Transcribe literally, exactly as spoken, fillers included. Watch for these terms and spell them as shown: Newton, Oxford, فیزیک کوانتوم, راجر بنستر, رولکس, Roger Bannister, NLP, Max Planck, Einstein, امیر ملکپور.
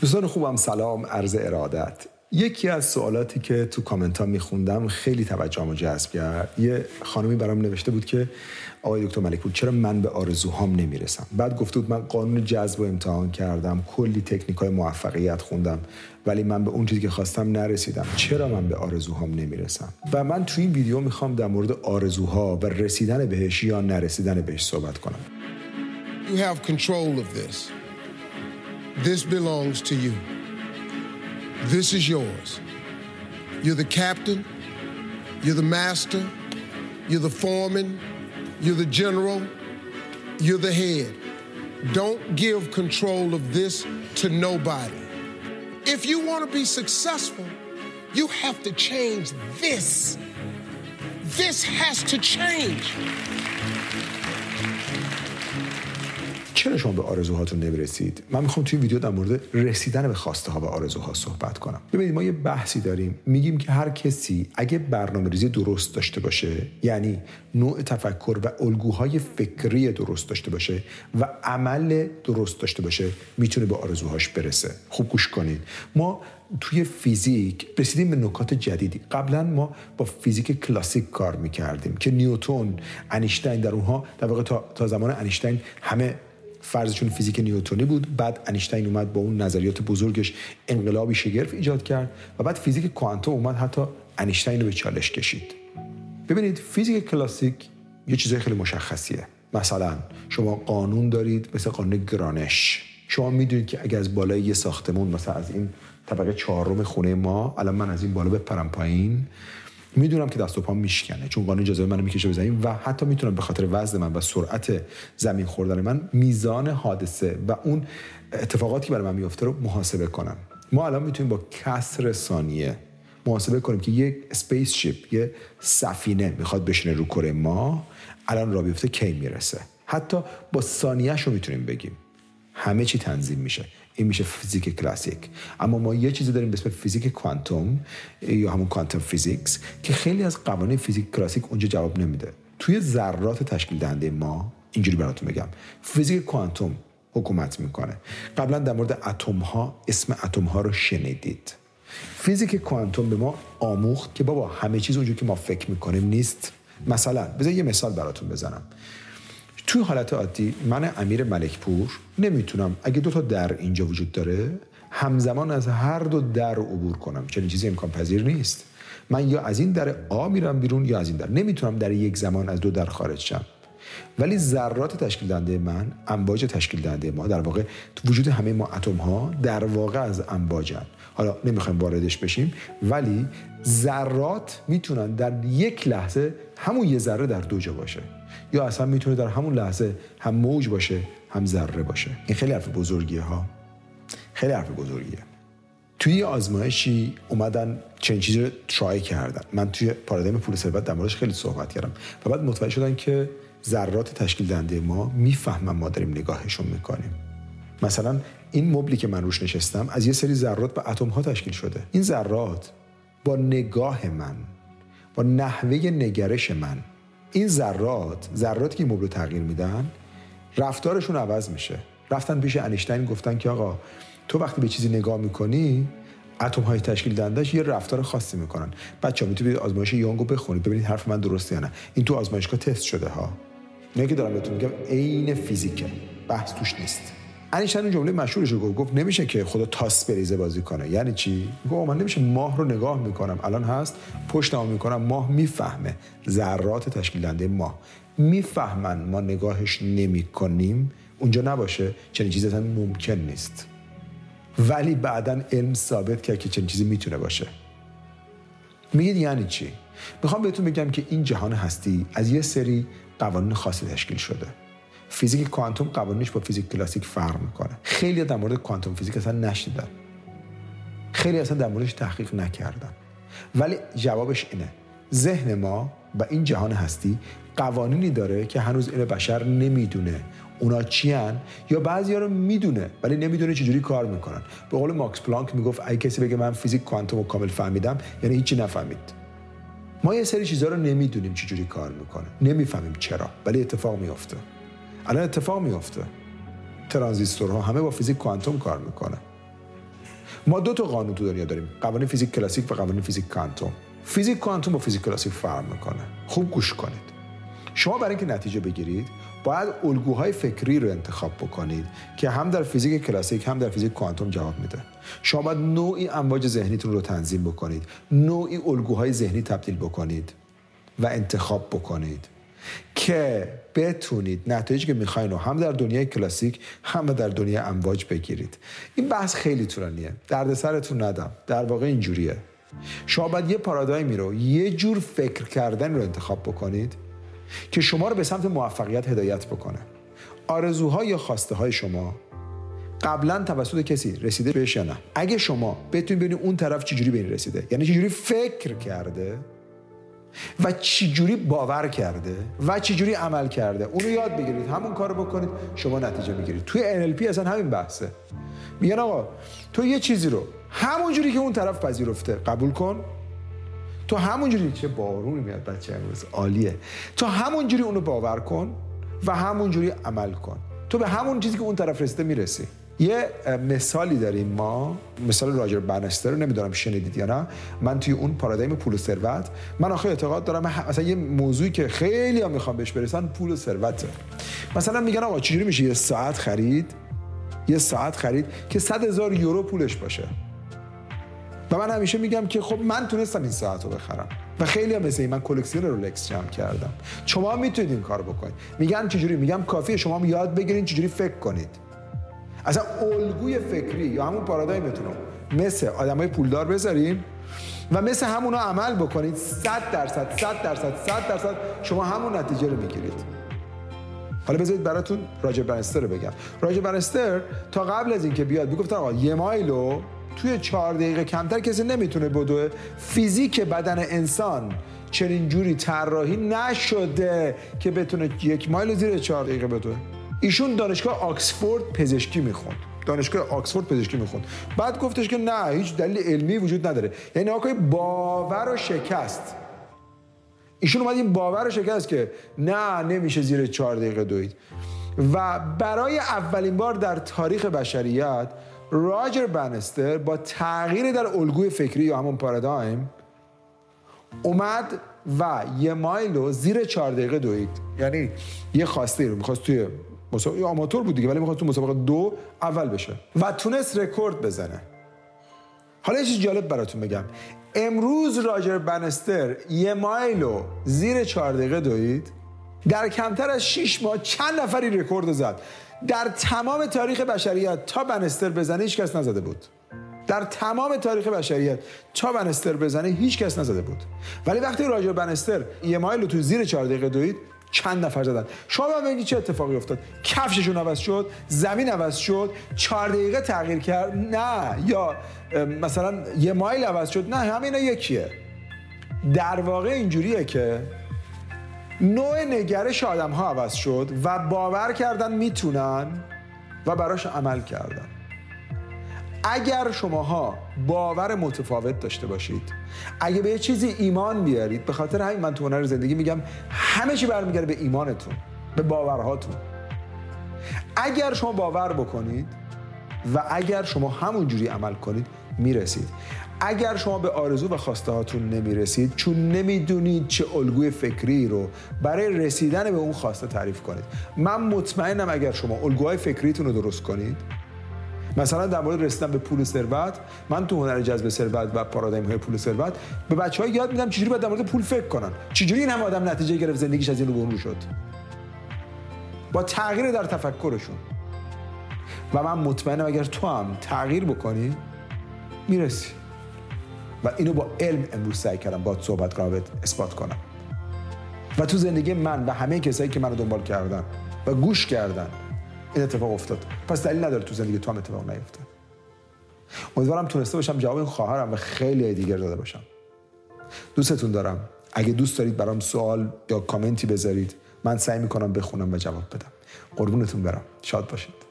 دوستان خوبم سلام، عرض ارادت. یکی از سوالاتی که تو کامنت ها میخوندم خیلی توجهمو جذب کرد. یه خانمی برام نوشته بود که آقای دکتر ملکپور چرا من به آرزوهام نمیرسم؟ بعد گفته بود من قانون جذب و امتحان کردم، کلی تکنیکای موفقیت خوندم ولی من به اون چیزی که خواستم نرسیدم. چرا من به آرزوهام نمیرسم؟ و من تو این ویدیو میخوام در مورد آرزوها و رسیدن بهش یا نرسیدن بهش صحبت کنم. You have control of this. This belongs to you. This is yours. You're the captain. You're the master. You're the foreman. You're the general. You're the head. Don't give control of this to nobody. If you want to be successful, you have to change this. This has to change. چرا شما به آرزوهاتون نمیرسید؟ من میخوام توی ویدیو در مورد رسیدن به خواسته ها و آرزوها صحبت کنم. ببینید ما یه بحثی داریم، میگیم که هر کسی اگه برنامه‌ریزی درست داشته باشه، یعنی نوع تفکر و الگوهای فکری درست داشته باشه و عمل درست داشته باشه، میتونه به آرزوهاش برسه. خوب گوش کنید. ما توی فیزیک رسیدیم به نکات جدیدی. قبلا ما با فیزیک کلاسیک کار میکردیم که نیوتن، انیشتین، در اونها در واقع تا, تا زمان انیشتین همه فرضشون فیزیک نیوتنی بود. بعد انیشتین اومد با اون نظریات بزرگش انقلابی شگرف ایجاد کرد و بعد فیزیک کوانتوم اومد حتی انیشتین رو به چالش کشید. ببینید فیزیک کلاسیک یه چیزای خیلی مشخصیه. مثلا شما قانون دارید، مثل قانون گرانش. شما میدونید که اگه از بالای یه ساختمون، مثلا از این طبقه چهارم خونه ما، الان من از این بالا بپرم پایین، میدونم که دست و پام میشکنه چون قانون جاذبه منو میکشه به زمین و حتی میتونم به خاطر وزن من و سرعت زمین خوردن من میزان حادثه و اون اتفاقاتی که برای من میفته رو محاسبه کنم. ما الان میتونیم با کسر ثانیه محاسبه کنیم که یک اسپیس شیپ، یه سفینه میخواد بشینه رو کره ما، الان راه بیفته کی میرسه. حتی با ثانیه‌اش رو میتونیم بگیم. همه چی تنظیم میشه. این میشه فیزیک کلاسیک. اما ما یه چیزی داریم به اسم فیزیک کوانتوم یا همون کوانتوم فیزیکس که خیلی از قوانین فیزیک کلاسیک اونجا جواب نمیده. توی ذرات تشکیل دهنده ما، اینجوری براتون بگم، فیزیک کوانتوم حکومت میکنه. قبلا در مورد اتم ها اسم اتم ها رو شنیدید. فیزیک کوانتوم به ما آموخت که بابا همه چیز اونجوری که ما فکر میکنیم نیست. مثلا بذار یه مثال براتون بزنم. توی حالت عادی من امیر ملکپور نمیتونم اگه دو تا در اینجا وجود داره همزمان از هر دو در عبور کنم. چنین چیزی امکان پذیر نیست. من یا از این در آ میرم بیرون یا از این در. نمیتونم در یک زمان از دو در خارج شم. ولی ذرات تشکیل دهنده من، امواج تشکیل دهنده ما، در واقع تو وجود همه ما اتم ها در واقع از امواجن. حالا نمیخوایم واردش بشیم ولی ذرات میتونن در یک لحظه همون یه ذره در دو جا باشه یا اصلا میتونه در همون لحظه هم موج باشه هم ذره باشه. این خیلی حرف بزرگیه ها، خیلی حرف بزرگیه. توی آزمایشی اومدن چند چیز رو ترای کردن. من توی پارادایم پول ثروت در موردش خیلی صحبت کردم و بعد متوجه شدن که ذرات تشکیل دهنده ما میفهمن ما داریم نگاهشون میکنیم. مثلا این مبلی که من روش نشستم از یه سری ذرات و اتم ها تشکیل شده. این ذرات با نگاه من، با نحوه نگرش من، این ذرات، ذراتی که مبل رو تغییر میدن، رفتارشون عوض میشه. رفتن پیش انیشتین گفتن که آقا تو وقتی به چیزی نگاه میکنی اتم های تشکیل دهندش یه رفتار خاصی میکنن. بچه‌ها میتونید آزمایش یانگو بخونید ببینید حرف من درسته یا نه. این تو آزمایشگاه تست شده ها. نه که دارم بهتون میگم عین فیزیکه، بحث توش نیست. انیشتین اون جمله مشهورش رو گفت، نمیشه که خدا تاس بریزه بازی کنه. یعنی چی؟ گفت من نمیشه ماه رو نگاه میکنم، الان هست پشتم میکنم، ماه میفهمه. ذرات تشکیل دهنده ماه میفهمن ما نگاهش نمیکنیم. اونجا نباشه چنین چیزی اصلا ممکن نیست. ولی بعدن علم ثابت کرد که چنین چیزی میتونه باشه. میگید یعنی چی؟ میخوام بهتون بگم که این جهان هستی از یه سری قوانین خاصی تشکیل شده. فیزیک کوانتوم قوانینش با فیزیک کلاسیک فرق میکنه. خیلی در مورد کوانتوم فیزیک اصلا نشنیدن، خیلی اصلا در موردش تحقیق نکردن. ولی جوابش اینه، ذهن ما و این جهان هستی قوانینی داره که هنوز علم بشر نمیدونه اونا چی هن، یا بعضیا رو میدونه ولی نمیدونه چجوری کار میکنن. به قول ماکس پلانک میگفت اگه کسی بگه من فیزیک کوانتوم رو کامل فهمیدم یعنی هیچی نفهمید. ما یه سری چیزا رو نمیدونیم چجوری کار میکنه، نمیفهمیم چرا، ولی اتفاق میفته. الان اتفاق میفته. ترانزیستورها همه با فیزیک کوانتوم کار میکنه. ما دو تا قانون تو دنیا داریم، قوانین فیزیک کلاسیک و قوانین فیزیک کوانتوم. فیزیک کوانتوم با فیزیک کلاسیک فرق میکنه. خوب گوش کنید. شما برای اینکه نتیجه بگیرید باید الگوهای فکری رو انتخاب بکنید که هم در فیزیک کلاسیک هم در فیزیک کوانتوم جواب میده. شما باید نوعی امواج ذهنیتون رو تنظیم بکنید، نوعی الگوهای ذهنی تبدیل بکنید و انتخاب بکنید که بتونید نتایجی که میخواین رو هم در دنیای کلاسیک هم در دنیای امواج بگیرید. این بحث خیلی طولانیه، دردسرتون ندم. در واقع اینجوریه، شما باید یه پارادایمی رو، یه جور فکر کردن رو انتخاب بکنید که شما رو به سمت موفقیت هدایت بکنه. آرزوها یا خواسته های شما قبلا توسط کسی رسیده بهش یا نه؟ اگه شما بتونید ببینید اون طرف چجوری به این رسیده، یعنی چجوری فکر کرده و چجوری باور کرده و چجوری عمل کرده، اون رو یاد بگیرید، همون کار رو بکنید، شما نتیجه میگیرید. توی ان ال پی اصلا همین بحثه. میگن آقا تو یه چیزی رو همون جوری که اون طرف پذیرفته قبول کن، تو همون جوری که بارون میاد بچه امروز عالیه، تو همون جوری اونو باور کن و همون جوری عمل کن، تو به همون چیزی که اون طرف رسیده میرسی. یه مثالی داریم ما، مثال راجر بنستر، نمیدونم شنیدید یا نه. من توی اون پارادایم پول و ثروت، من آخه اعتقاد دارم مثلا یه موضوعی که خیلی‌ها میخوان بهش برسن پول و ثروته. مثلا میگن آقا چجوری میشه یه ساعت خرید، یه ساعت خرید که صد هزار یورو پولش باشه. و من همیشه میگم که خب من تونستم این ساعت رو بخرم و خیلی هم مثل این، من کلکسیون رولکس جمع کردم. شما میتونید این کار بکنید. میگن چجوری؟ میگم کافیه شما هم یاد بگیرید چجوری فکر کنید. اصلا الگوی فکری یا همون پارادایمتون رو مثل آدمای پولدار بذاریم و مثل همونا عمل بکنید، صد درصد صد درصد صد درصد شما همون نتیجه رو میگیرید. حالا بذارید براتون راجر بنستر رو بگم. راجر بنستر تا قبل از اینکه بیاد میگفت آقا یه مایلو توی چهار دقیقه کمتر کسی نمیتونه بدوه. فیزیک بدن انسان چنین جوری طراحی نشده که بتونه یک مایل زیر چهار دقیقه بدوه. ایشون دانشگاه آکسفورد پزشکی میخوند، دانشگاه آکسفورد پزشکی میخوند. بعد گفتش که نه، هیچ دلیل علمی وجود نداره. یعنی آقای باور رو شکست. ایشون اومد این باور رو شکست که نه نمیشه زیر چهار دقیقه دوید. و برای اولین بار در تاریخ بشریت راجر بنستر با تغییر در الگوی فکری یا همون پارادایم اومد و یه مایلو زیر چهار دقیقه دوید. یعنی یه خواسته رو میخواست توی مسابقه آماتور بود دیگه، ولی میخواست توی مسابقه دو اول بشه و تونست رکورد بزنه. حالا یه چیز جالب براتون بگم. امروز راجر بنستر یه مایلو زیر چهار دقیقه دوید، در کمتر از شش ماه چند نفری رکورد زد. در تمام تاریخ بشریت تا بنستر بزنه هیچ کس نزده بود. در تمام تاریخ بشریت تا بنستر بزنه هیچ کس نزده بود. ولی وقتی راجر بنستر یه مایل رو تو زیر چهار دقیقه دوید چند نفر زدن. شما ببینید چه اتفاقی افتاد. کفششون عوض شد، زمین عوض شد، چهار دقیقه تغییر کرد. نه یا مثلا یه مایل عوض شد. نه، همینا یکیه. در واقع اینجوریه که نوع نگرش آدم ها عوض شد و باور کردن میتونن و براش عمل کردن. اگر شماها باور متفاوت داشته باشید، اگه به یه چیزی ایمان بیارید، به خاطر همین من تو هنر زندگی میگم همه چی برمیگرده به ایمانتون، به باورهاتون. اگر شما باور بکنید و اگر شما همون جوری عمل کنید میرسید. اگر شما به آرزو و خواسته هاتون نمیرسید چون نمیدونید چه الگوی فکری رو برای رسیدن به اون خواسته تعریف کنید. من مطمئنم اگر شما الگوهای فکریتون رو درست کنید، مثلا در مورد رسیدن به پول و ثروت، من تو هنر جذب ثروت و پارادایم های پول و ثروت به بچه‌ها یاد میدم چجوری باید در مورد پول فکر کنن، چجوری این هم آدم نتیجه گرفت زندگیش از این رو به اون رو شد، با تغییر در تفکرشون. و من مطمئنم اگر تو هم تغییر بکنی میرسی. و اینو با علم امروز سعی کردم باهات صحبت کنم و بهت اثبات کنم. و تو زندگی من و همه کسایی که منو دنبال کردن و گوش کردن این اتفاق افتاد. پس دلیل نداره تو زندگی تو هم اتفاق نیفته. امیدوارم تونسته باشم جواب این خواهرم و خیلی دیگر داده باشم. دوستتون دارم. اگه دوست دارید برام سوال یا کامنتی بذارید، من سعی میکنم بخونم و جواب بدم. قربونتون برم. شاد باشید.